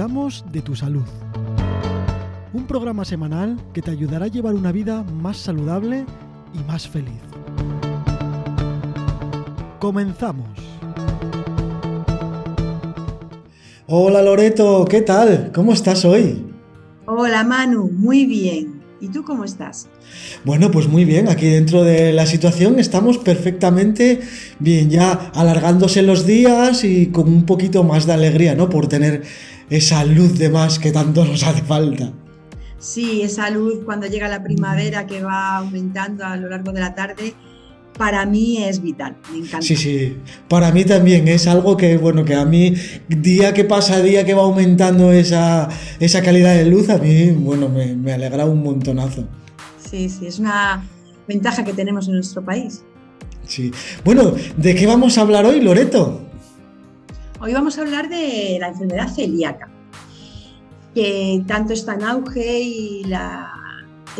Cuidamos de tu salud. Un programa semanal que te ayudará a llevar una vida más saludable y más feliz. Comenzamos. Hola Loreto, ¿qué tal? ¿Cómo estás hoy? Hola Manu, muy bien. ¿Y tú cómo estás? Bueno, pues muy bien. Aquí dentro de la situación estamos perfectamente bien, ya alargándose los días y con un poquito más de alegría, ¿no? Por tener esa luz de más que tanto nos hace falta. Sí, esa luz cuando llega la primavera que va aumentando a lo largo de la tarde, para mí es vital, me encanta. Sí, sí, para mí también es algo que, bueno, que a mí, día que pasa, día que va aumentando esa calidad de luz, a mí, bueno, me alegra un montonazo. Sí, sí, es una ventaja que tenemos en nuestro país. Sí, bueno, ¿de qué vamos a hablar hoy, Loreto? Hoy vamos a hablar de la enfermedad celíaca, que tanto está en auge y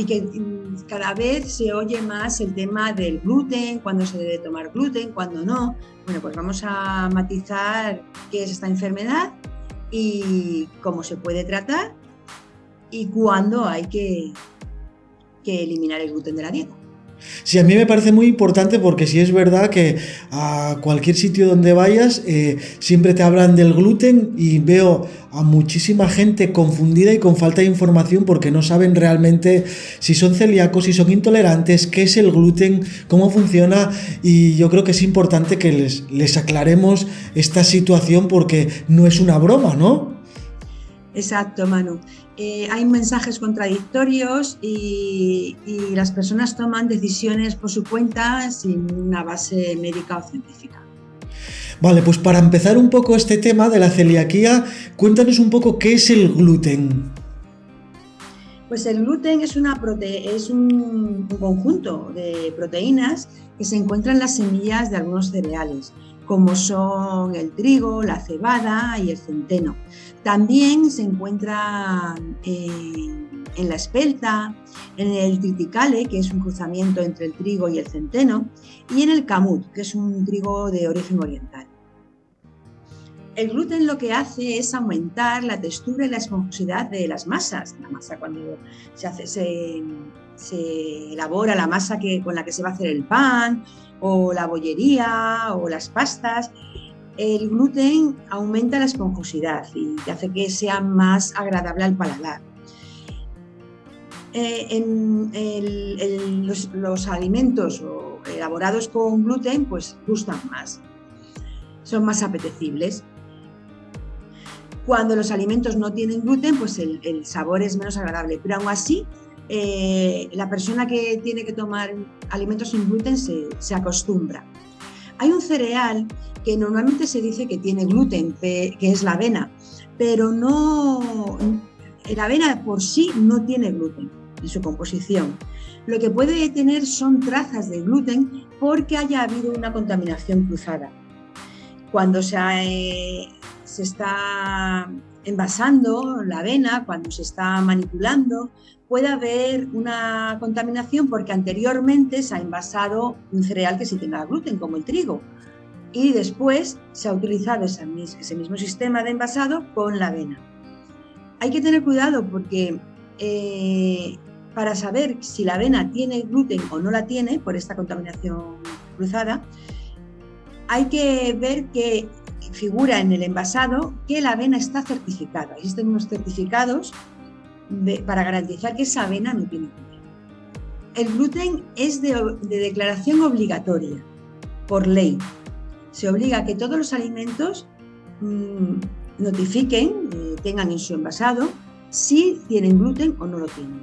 que cada vez se oye más el tema del gluten, cuándo se debe tomar gluten, cuándo no. Bueno, pues vamos a matizar qué es esta enfermedad y cómo se puede tratar y cuándo hay que eliminar el gluten de la dieta. Sí, a mí me parece muy importante porque sí es verdad que a cualquier sitio donde vayas siempre te hablan del gluten y veo a muchísima gente confundida y con falta de información porque no saben realmente si son celíacos, si son intolerantes, qué es el gluten, cómo funciona, y yo creo que es importante que les aclaremos esta situación porque no es una broma, ¿no? Exacto, Manu. Hay mensajes contradictorios y las personas toman decisiones por su cuenta sin una base médica o científica. Vale, pues para empezar un poco este tema de la celiaquía, cuéntanos un poco qué es el gluten. Pues el gluten es un conjunto de proteínas que se encuentran en las semillas de algunos cereales, como son el trigo, la cebada y el centeno. También se encuentra en la espelta, en el triticale, que es un cruzamiento entre el trigo y el centeno, y en el camut, que es un trigo de origen oriental. El gluten lo que hace es aumentar la textura y la esponjosidad de las masas. La masa, cuando se elabora la masa con la que se va a hacer el pan, o la bollería, o las pastas, el gluten aumenta la esponjosidad y hace que sea más agradable al paladar. Los alimentos elaborados con gluten pues gustan más, son más apetecibles. Cuando los alimentos no tienen gluten, pues el sabor es menos agradable, pero aún así la persona que tiene que tomar alimentos sin gluten se acostumbra. Hay un cereal que normalmente se dice que tiene gluten, que es la avena, pero no, la avena por sí no tiene gluten en su composición. Lo que puede tener son trazas de gluten porque haya habido una contaminación cruzada. Cuando se está envasando la avena, cuando se está manipulando, puede haber una contaminación porque anteriormente se ha envasado un cereal que sí tenga gluten, como el trigo, y después se ha utilizado ese mismo sistema de envasado con la avena. Hay que tener cuidado porque para saber si la avena tiene gluten o no la tiene por esta contaminación cruzada, hay que ver que figura en el envasado que la avena está certificada. Existen unos certificados para garantizar que esa avena no tiene gluten. El gluten es de declaración obligatoria, por ley. Se obliga a que todos los alimentos notifiquen, tengan en su envasado, si tienen gluten o no lo tienen.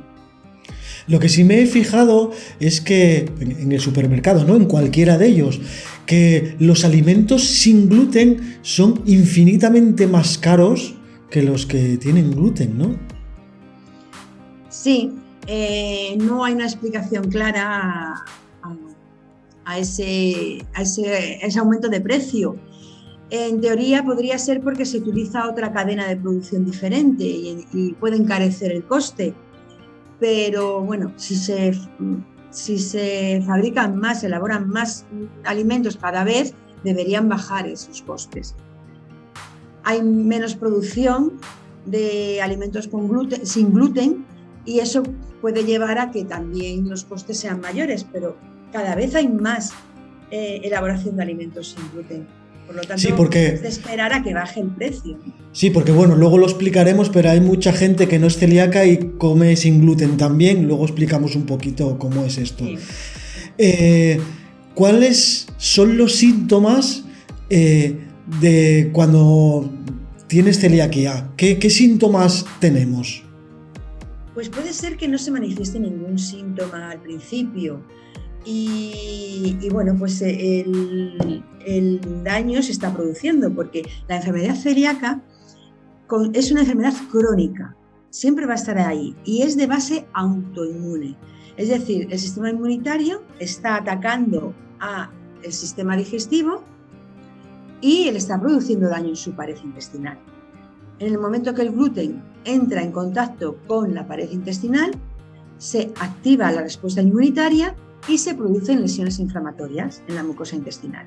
Lo que sí me he fijado es que en el supermercado, ¿no?, en cualquiera de ellos, que los alimentos sin gluten son infinitamente más caros que los que tienen gluten, ¿no? Sí, no hay una explicación clara a ese aumento de precio. En teoría podría ser porque se utiliza otra cadena de producción diferente y puede encarecer el coste. Pero bueno, si se fabrican más, elaboran más alimentos cada vez, deberían bajar esos costes. Hay menos producción de alimentos con gluten, sin gluten, y eso puede llevar a que también los costes sean mayores, pero cada vez hay más elaboración de alimentos sin gluten. Por lo tanto, sí, porque es de esperar a que baje el precio. Sí, porque bueno, luego lo explicaremos, pero hay mucha gente que no es celíaca y come sin gluten también. Luego explicamos un poquito cómo es esto. Sí. ¿Cuáles son los síntomas de cuando tienes celiaquía? ¿Qué síntomas tenemos? Pues puede ser que no se manifieste ningún síntoma al principio. Y bueno, pues el daño se está produciendo porque la enfermedad celíaca es una enfermedad crónica, siempre va a estar ahí y es de base autoinmune. Es decir, el sistema inmunitario está atacando al sistema digestivo y le está produciendo daño en su pared intestinal. En el momento que el gluten entra en contacto con la pared intestinal, se activa la respuesta inmunitaria y se producen lesiones inflamatorias en la mucosa intestinal.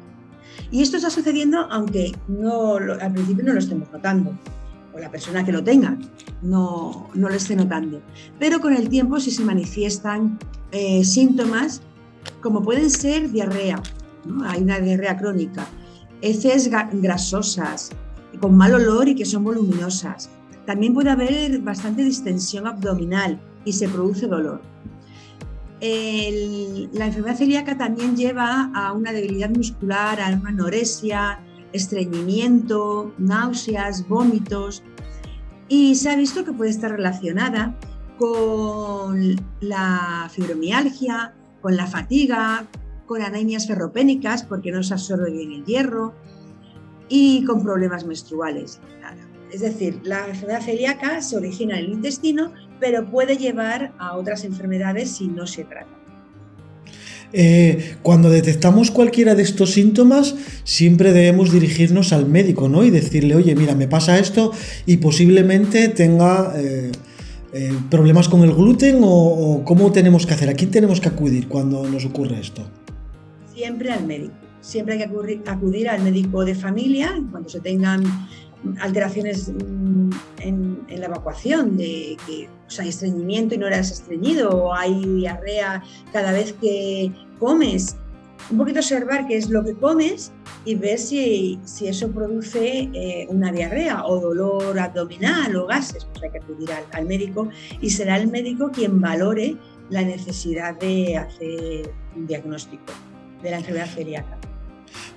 Y esto está sucediendo aunque al principio no lo estemos notando, o la persona que lo tenga no lo esté notando. Pero con el tiempo sí se manifiestan síntomas como pueden ser diarrea, ¿no? Hay una diarrea crónica, heces grasosas, con mal olor y que son voluminosas. También puede haber bastante distensión abdominal y se produce dolor. La enfermedad celíaca también lleva a una debilidad muscular, a una anorexia, estreñimiento, náuseas, vómitos, y se ha visto que puede estar relacionada con la fibromialgia, con la fatiga, con anemias ferropénicas porque no se absorbe bien el hierro y con problemas menstruales. Es decir, la enfermedad celíaca se origina en el intestino, pero puede llevar a otras enfermedades si no se trata. Cuando detectamos cualquiera de estos síntomas, siempre debemos dirigirnos al médico, ¿no? Y decirle, oye, mira, me pasa esto y posiblemente tenga problemas con el gluten o cómo tenemos que hacer, ¿a quién tenemos que acudir cuando nos ocurre esto? Siempre al médico. Siempre hay que acudir al médico de familia cuando se tengan alteraciones en la evacuación, de que hay estreñimiento y no eres estreñido, o hay diarrea cada vez que comes. Un poquito observar qué es lo que comes y ver si eso produce una diarrea o dolor abdominal o gases. Pues hay que acudir al médico y será el médico quien valore la necesidad de hacer un diagnóstico de la enfermedad celíaca.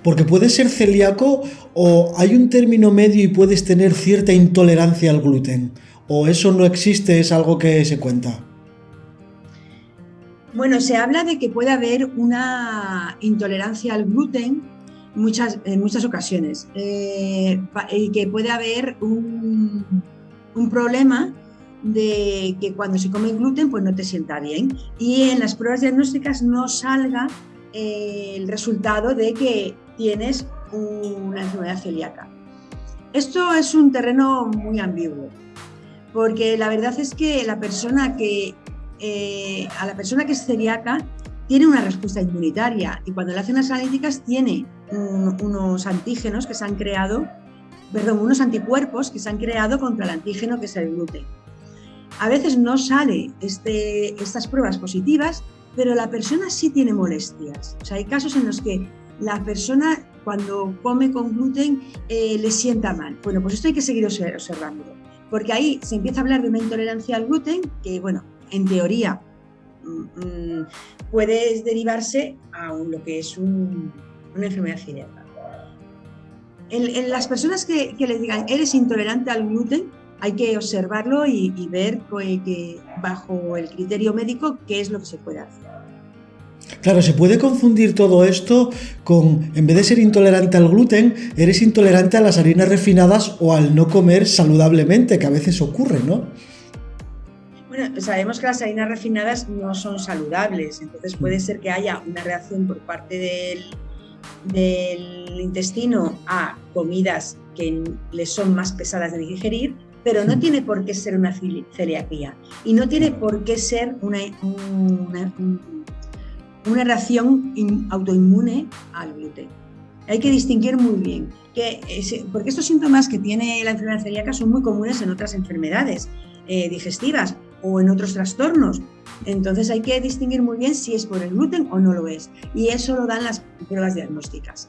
Porque puedes ser celíaco o hay un término medio y puedes tener cierta intolerancia al gluten. ¿O eso no existe, es algo que se cuenta? Bueno, se habla de que puede haber una intolerancia al gluten en muchas ocasiones. Y que puede haber un problema de que cuando se come gluten pues no te sienta bien. Y en las pruebas diagnósticas no salga el resultado de que tienes una enfermedad celíaca. Esto es un terreno muy ambiguo, porque la verdad es que a la persona que es celíaca tiene una respuesta inmunitaria y cuando le hacen las analíticas tiene unos anticuerpos que se han creado contra el antígeno que es el gluten. A veces no sale estas pruebas positivas, pero la persona sí tiene molestias. O sea, hay casos en los que la persona cuando come con gluten le sienta mal. Bueno, pues esto hay que seguir observándolo, porque ahí se empieza a hablar de una intolerancia al gluten que, bueno, en teoría puede derivarse a lo que es una enfermedad celíaca. En las personas que les digan eres intolerante al gluten, hay que observarlo y ver que bajo el criterio médico qué es lo que se puede hacer. Claro, se puede confundir todo esto con, en vez de ser intolerante al gluten, eres intolerante a las harinas refinadas o al no comer saludablemente, que a veces ocurre, ¿no? Bueno, sabemos que las harinas refinadas no son saludables, entonces puede ser que haya una reacción por parte del intestino a comidas que le son más pesadas de digerir, pero no tiene por qué ser una celiaquía y no tiene por qué ser una reacción autoinmune al gluten. Hay que distinguir muy bien, porque estos síntomas que tiene la enfermedad celíaca son muy comunes en otras enfermedades digestivas o en otros trastornos. Entonces hay que distinguir muy bien si es por el gluten o no lo es. Y eso lo dan las pruebas diagnósticas.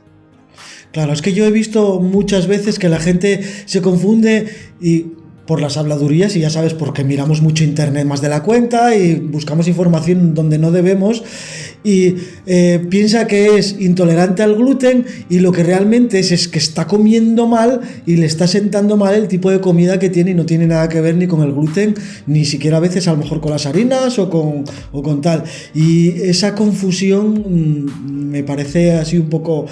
Claro, es que yo he visto muchas veces que la gente se confunde y por las habladurías, y ya sabes, porque miramos mucho internet más de la cuenta y buscamos información donde no debemos, y piensa que es intolerante al gluten, y lo que realmente es que está comiendo mal y le está sentando mal el tipo de comida que tiene, y no tiene nada que ver ni con el gluten, ni siquiera a veces a lo mejor con las harinas o con tal. Y esa confusión me parece así un poco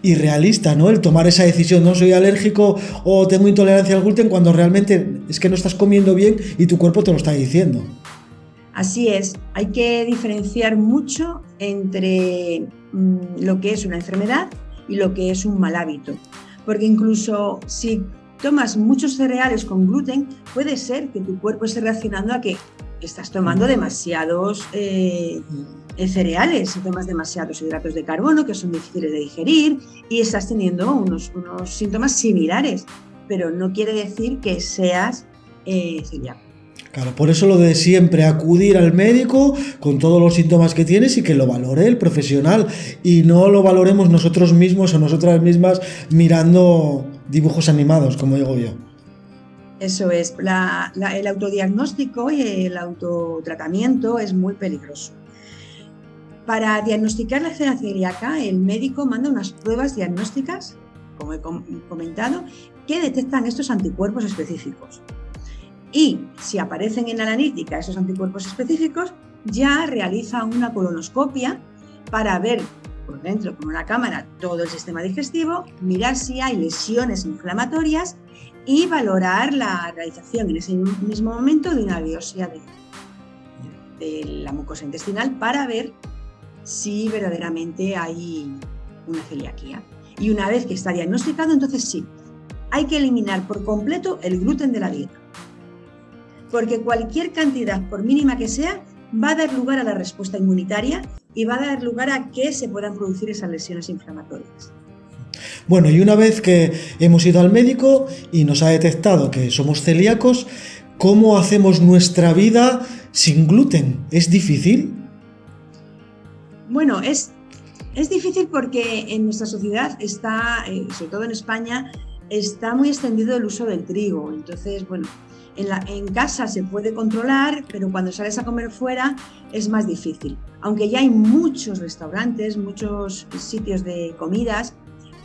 irrealista, ¿no? El tomar esa decisión, no soy alérgico o tengo intolerancia al gluten, cuando realmente es que no estás comiendo bien y tu cuerpo te lo está diciendo. Así es, hay que diferenciar mucho entre lo que es una enfermedad y lo que es un mal hábito, porque incluso si tomas muchos cereales con gluten, puede ser que tu cuerpo esté reaccionando a que estás tomando demasiados cereales, tomas demasiados hidratos de carbono que son difíciles de digerir y estás teniendo unos síntomas similares, pero no quiere decir que seas celíaco. Claro, por eso lo de siempre, acudir al médico con todos los síntomas que tienes y que lo valore el profesional, y no lo valoremos nosotros mismos o nosotras mismas mirando dibujos animados, como digo yo. Eso es, el autodiagnóstico y el autotratamiento es muy peligroso. Para diagnosticar la enfermedad celíaca, el médico manda unas pruebas diagnósticas, como he comentado, que detectan estos anticuerpos específicos. Y si aparecen en la analítica esos anticuerpos específicos, ya realiza una colonoscopia para ver por dentro con una cámara todo el sistema digestivo, mirar si hay lesiones inflamatorias y valorar la realización en ese mismo momento de una biopsia de la mucosa intestinal para ver si verdaderamente hay una celiaquía. Y una vez que está diagnosticado, entonces sí, hay que eliminar por completo el gluten de la dieta, porque cualquier cantidad, por mínima que sea, va a dar lugar a la respuesta inmunitaria y va a dar lugar a que se puedan producir esas lesiones inflamatorias. Bueno, y una vez que hemos ido al médico y nos ha detectado que somos celíacos, ¿cómo hacemos nuestra vida sin gluten? ¿Es difícil? Bueno, es difícil porque en nuestra sociedad está, sobre todo en España, está muy extendido el uso del trigo. Entonces, bueno, en casa se puede controlar, pero cuando sales a comer fuera es más difícil. Aunque ya hay muchos restaurantes, muchos sitios de comidas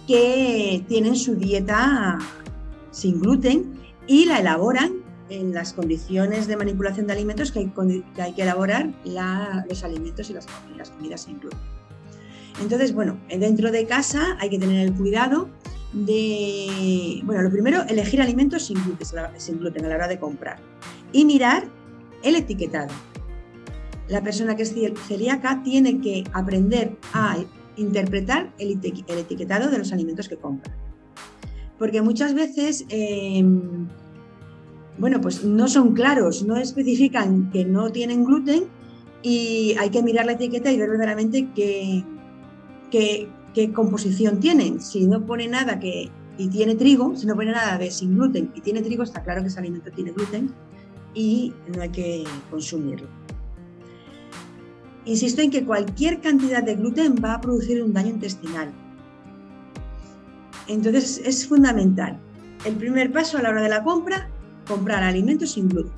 que tienen su dieta sin gluten y la elaboran en las condiciones de manipulación de alimentos que hay que elaborar los alimentos y las comidas sin gluten. Entonces, bueno, dentro de casa hay que tener el cuidado de, bueno, lo primero, elegir alimentos sin gluten a la hora de comprar y mirar el etiquetado. La persona que es celíaca tiene que aprender a interpretar el etiquetado de los alimentos que compra, porque muchas veces pues no son claros, no especifican que no tienen gluten, y hay que mirar la etiqueta y ver verdaderamente qué composición tienen. Si no pone nada y tiene trigo, si no pone nada de sin gluten y tiene trigo, está claro que ese alimento tiene gluten y no hay que consumirlo. Insisto en que cualquier cantidad de gluten va a producir un daño intestinal. Entonces es fundamental. El primer paso a la hora de la compra, comprar alimentos sin gluten.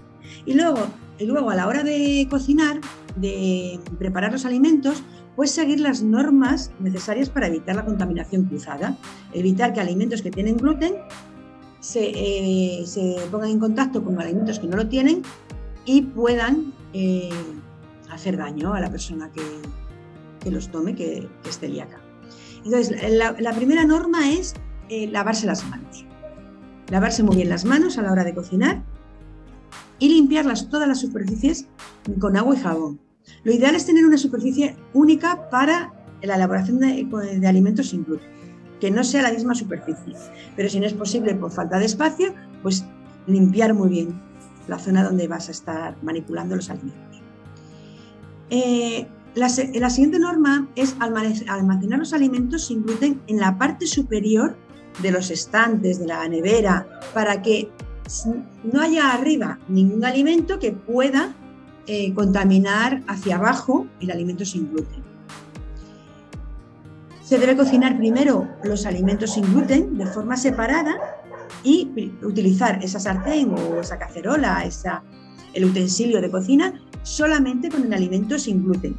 Y luego a la hora de cocinar, de preparar los alimentos, pues seguir las normas necesarias para evitar la contaminación cruzada. Evitar que alimentos que tienen gluten se pongan en contacto con alimentos que no lo tienen y puedan hacer daño a la persona que los tome, que es celíaca. Entonces, la primera norma es lavarse las manos. Lavarse muy bien las manos a la hora de cocinar y limpiarlas todas las superficies con agua y jabón. Lo ideal es tener una superficie única para la elaboración de alimentos sin gluten, que no sea la misma superficie. Pero si no es posible por falta de espacio, pues limpiar muy bien la zona donde vas a estar manipulando los alimentos. La siguiente norma es almacenar los alimentos sin gluten en la parte superior de los estantes, de la nevera, para que no haya arriba ningún alimento que pueda contaminar hacia abajo el alimento sin gluten. Se debe cocinar primero los alimentos sin gluten de forma separada y utilizar esa sartén o esa cacerola, el utensilio de cocina, solamente con el alimento sin gluten.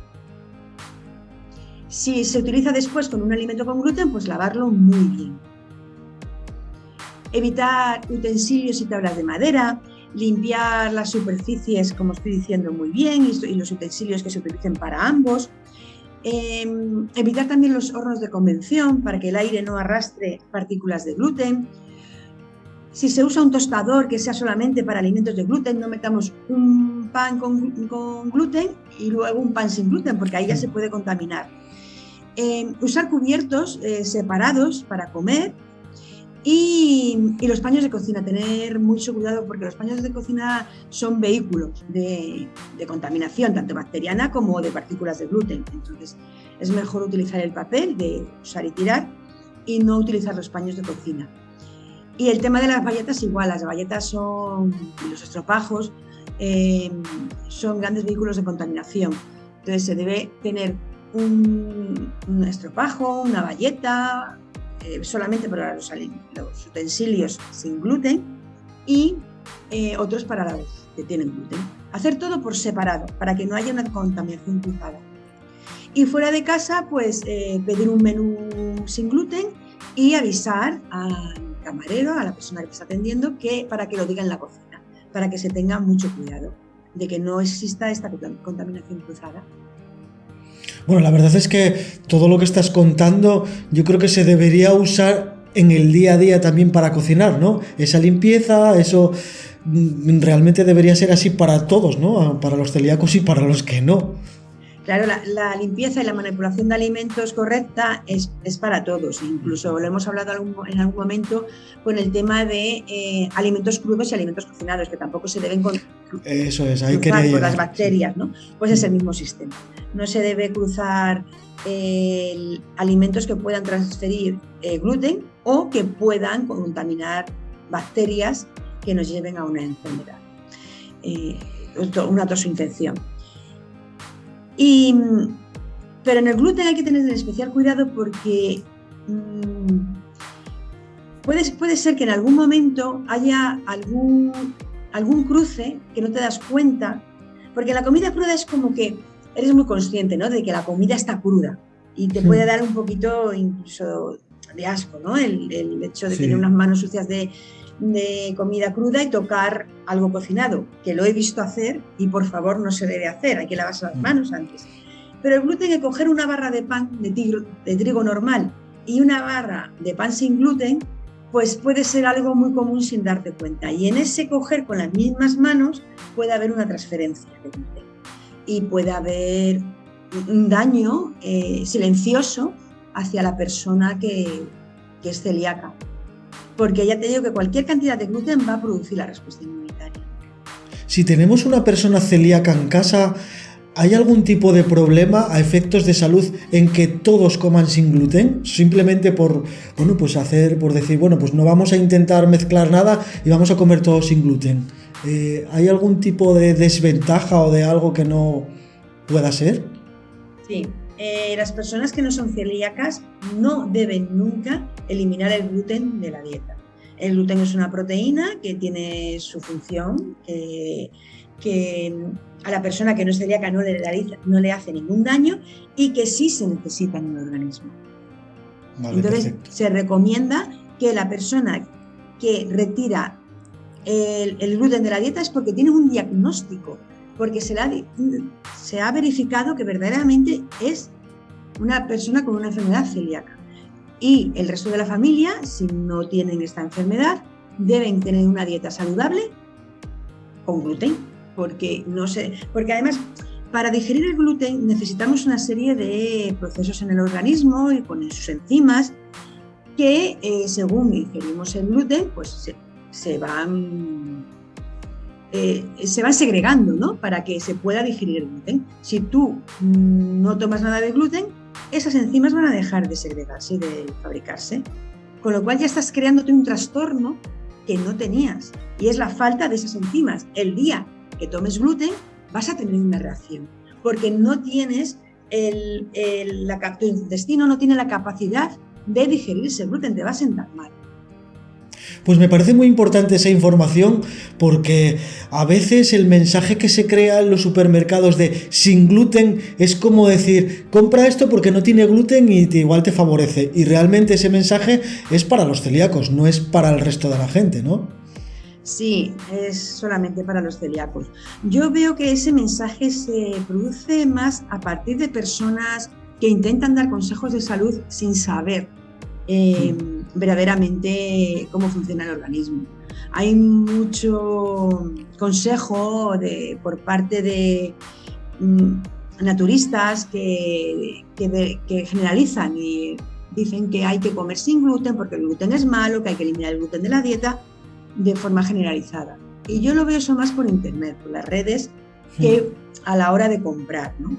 Si se utiliza después con un alimento con gluten, pues lavarlo muy bien. Evitar utensilios y tablas de madera, limpiar las superficies, como estoy diciendo, muy bien, y los utensilios que se utilicen para ambos. Evitar también los hornos de convección para que el aire no arrastre partículas de gluten. Si se usa un tostador que sea solamente para alimentos de gluten, no metamos un pan con gluten y luego un pan sin gluten, porque ahí ya se puede contaminar. Usar cubiertos separados para comer. Y los paños de cocina, tener mucho cuidado porque los paños de cocina son vehículos de contaminación, tanto bacteriana como de partículas de gluten. Entonces, es mejor utilizar el papel de usar y tirar y no utilizar los paños de cocina. Y el tema de las bayetas, igual, las bayetas y los estropajos son grandes vehículos de contaminación. Entonces, se debe tener un estropajo, una bayeta, solamente para los utensilios sin gluten y otros para los que tienen gluten. Hacer todo por separado para que no haya una contaminación cruzada. Y fuera de casa, pues pedir un menú sin gluten y avisar al camarero, a la persona que está atendiendo, para que lo diga en la cocina, para que se tenga mucho cuidado de que no exista esta contaminación cruzada. Bueno, la verdad es que todo lo que estás contando yo creo que se debería usar en el día a día también para cocinar, ¿no? Esa limpieza, eso realmente debería ser así para todos, ¿no? Para los celíacos y para los que no. Claro, la limpieza y la manipulación de alimentos correcta es para todos. Incluso lo hemos hablado en algún momento con el tema de alimentos crudos y alimentos cocinados, que tampoco se deben cruzar por las bacterias, ¿no? Pues es el mismo sistema. No se debe cruzar alimentos que puedan transferir gluten o que puedan contaminar bacterias que nos lleven a una enfermedad, una tosinfección. Pero en el gluten hay que tener especial cuidado porque puede ser que en algún momento haya algún cruce que no te das cuenta, porque la comida cruda es como que eres muy consciente, ¿no?, de que la comida está cruda y te puede dar un poquito incluso de asco, ¿no?, el hecho de tener unas manos sucias de comida cruda y tocar algo cocinado, que lo he visto hacer y por favor no se debe hacer, hay que lavarse las manos antes. Pero el gluten es coger una barra de pan de trigo normal y una barra de pan sin gluten, pues puede ser algo muy común sin darte cuenta, y en ese coger con las mismas manos puede haber una transferencia de gluten y puede haber un daño silencioso hacia la persona que es celíaca. Porque ya te digo que cualquier cantidad de gluten va a producir la respuesta inmunitaria. Si tenemos una persona celíaca en casa, ¿hay algún tipo de problema a efectos de salud en que todos coman sin gluten? Simplemente por decir, no vamos a intentar mezclar nada y vamos a comer todo sin gluten. ¿Hay algún tipo de desventaja o de algo que no pueda ser? Sí. Las personas que no son celíacas no deben nunca eliminar el gluten de la dieta. El gluten es una proteína que tiene su función, que a la persona que no es celíaca no le hace ningún daño y que sí se necesita en el organismo. Vale, entonces, perfecto. Se recomienda que la persona que retira el gluten de la dieta es porque tiene un diagnóstico, porque se ha verificado que verdaderamente es una persona con una enfermedad celíaca. Y el resto de la familia, si no tienen esta enfermedad, deben tener una dieta saludable con gluten, porque además para digerir el gluten necesitamos una serie de procesos en el organismo y con sus enzimas que según ingerimos el gluten, pues se van se van segregando, ¿no?, para que se pueda digerir el gluten. Si tú no tomas nada de gluten, esas enzimas van a dejar de segregarse y de fabricarse. Con lo cual ya estás creándote un trastorno que no tenías, y es la falta de esas enzimas. El día que tomes gluten vas a tener una reacción, porque no tienes tu intestino no tiene la capacidad de digerirse el gluten, te va a sentar mal. Pues me parece muy importante esa información, porque a veces el mensaje que se crea en los supermercados de sin gluten es como decir, compra esto porque no tiene gluten y igual te favorece, y realmente ese mensaje es para los celíacos, no es para el resto de la gente, ¿no? Sí, es solamente para los celíacos. Yo veo que ese mensaje se produce más a partir de personas que intentan dar consejos de salud sin saber verdaderamente cómo funciona el organismo. Hay mucho consejo por parte de naturistas que generalizan y dicen que hay que comer sin gluten porque el gluten es malo, que hay que eliminar el gluten de la dieta de forma generalizada. Y yo lo veo eso más por internet, por las redes, que a la hora de comprar, ¿no?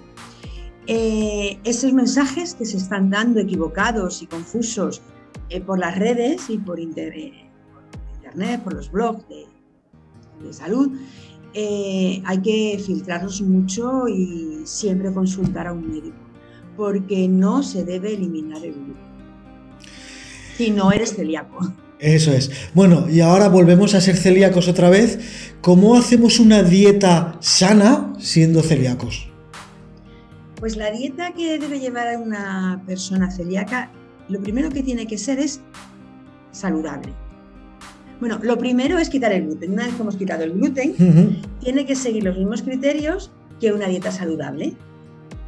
Esos mensajes que se están dando equivocados y confusos por las redes y por internet, por los blogs de salud, hay que filtrarlos mucho y siempre consultar a un médico, porque no se debe eliminar el gluten si no eres celíaco. Eso es. Bueno, y ahora volvemos a ser celíacos otra vez. ¿Cómo hacemos una dieta sana siendo celíacos? Pues la dieta que debe llevar a una persona celíaca, lo primero que tiene que ser es saludable. Bueno, lo primero es quitar el gluten. Una vez que hemos quitado el gluten, tiene que seguir los mismos criterios que una dieta saludable.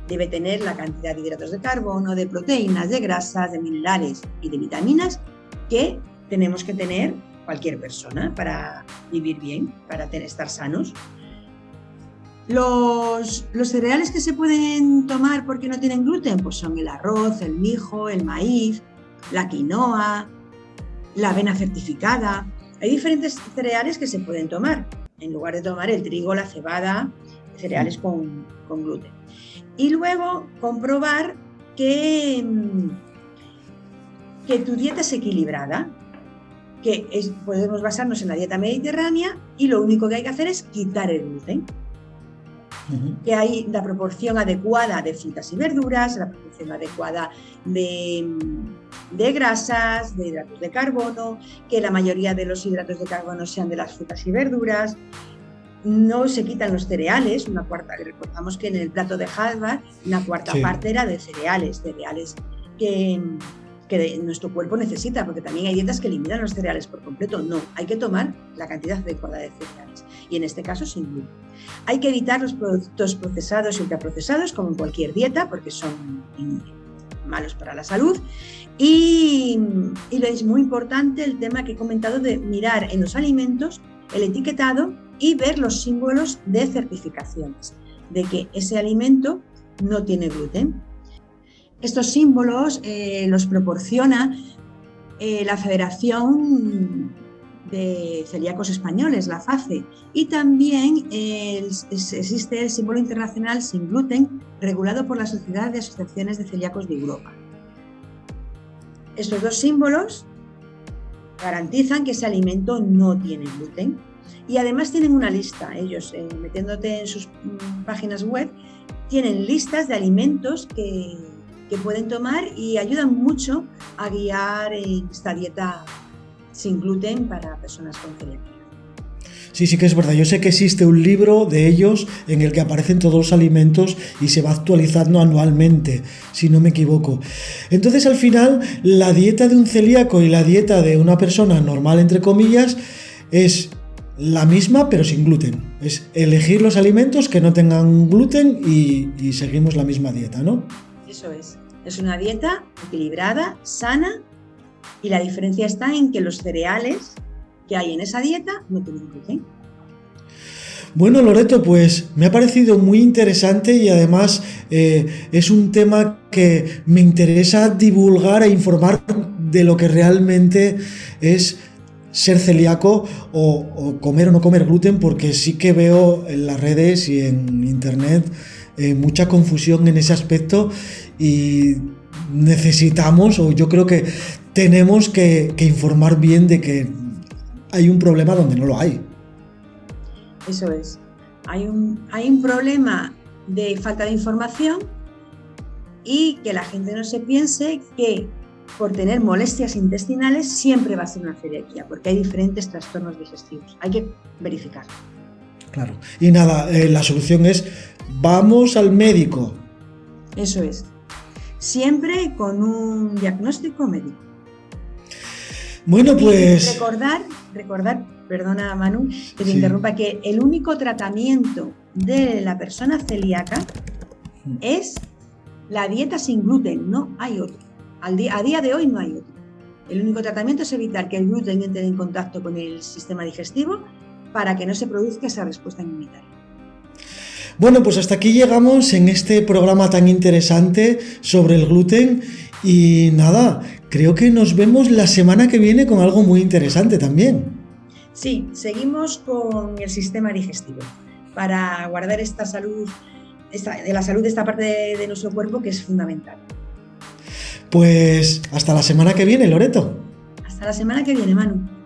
Debe tener la cantidad de hidratos de carbono, de proteínas, de grasas, de minerales y de vitaminas que tenemos que tener cualquier persona para vivir bien, para estar sanos. Los cereales que se pueden tomar porque no tienen gluten, pues son el arroz, el mijo, el maíz, la quinoa, la avena certificada. Hay diferentes cereales que se pueden tomar, en lugar de tomar el trigo, la cebada, cereales con gluten. Y luego comprobar que tu dieta es equilibrada, podemos basarnos en la dieta mediterránea, y lo único que hay que hacer es quitar el gluten. Que hay la proporción adecuada de frutas y verduras, la proporción adecuada de grasas, de hidratos de carbono, que la mayoría de los hidratos de carbono sean de las frutas y verduras. No se quitan los cereales, recordamos que en el plato de halva una cuarta parte era de cereales que nuestro cuerpo necesita, porque también hay dietas que eliminan los cereales por completo. No, hay que tomar la cantidad adecuada de cereales, y en este caso sin gluten. Hay que evitar los productos procesados y ultraprocesados, como en cualquier dieta, porque son malos para la salud. Y es muy importante el tema que he comentado de mirar en los alimentos el etiquetado y ver los símbolos de certificaciones, de que ese alimento no tiene gluten. Estos símbolos los proporciona la Federación de Celíacos Españoles, la FACE, y también existe el símbolo internacional sin gluten, regulado por la Sociedad de Asociaciones de Celíacos de Europa. Estos dos símbolos garantizan que ese alimento no tiene gluten, y además tienen una lista. Ellos, metiéndote en sus páginas web, tienen listas de alimentos que pueden tomar, y ayudan mucho a guiar esta dieta sin gluten para personas con celiaquía. Sí, sí que es verdad. Yo sé que existe un libro de ellos en el que aparecen todos los alimentos y se va actualizando anualmente, si no me equivoco. Entonces, al final, la dieta de un celíaco y la dieta de una persona normal, entre comillas, es la misma pero sin gluten. Es elegir los alimentos que no tengan gluten y seguimos la misma dieta, ¿no? Eso es. Es una dieta equilibrada, sana, y la diferencia está en que los cereales que hay en esa dieta no tienen gluten. Bueno, Loreto, pues me ha parecido muy interesante, y además es un tema que me interesa divulgar e informar de lo que realmente es ser celíaco o comer o no comer gluten, porque sí que veo en las redes y en internet mucha confusión en ese aspecto, y necesitamos, o yo creo que tenemos que informar bien de que hay un problema donde no lo hay. Eso es. Hay un problema de falta de información, y que la gente no se piense que por tener molestias intestinales siempre va a ser una celiaquía, porque hay diferentes trastornos digestivos. Hay que verificar. Claro. Y nada, la solución es vamos al médico. Eso es. Siempre con un diagnóstico médico. Bueno, pues... Y recordar, perdona Manu, que te interrumpa, que el único tratamiento de la persona celíaca es la dieta sin gluten, no hay otro. A día de hoy no hay otro. El único tratamiento es evitar que el gluten entre en contacto con el sistema digestivo para que no se produzca esa respuesta inmunitaria. Bueno, pues hasta aquí llegamos en este programa tan interesante sobre el gluten, y nada, creo que nos vemos la semana que viene con algo muy interesante también. Sí, seguimos con el sistema digestivo para guardar esta salud, de la salud de esta parte de nuestro cuerpo, que es fundamental. Pues hasta la semana que viene, Loreto. Hasta la semana que viene, Manu.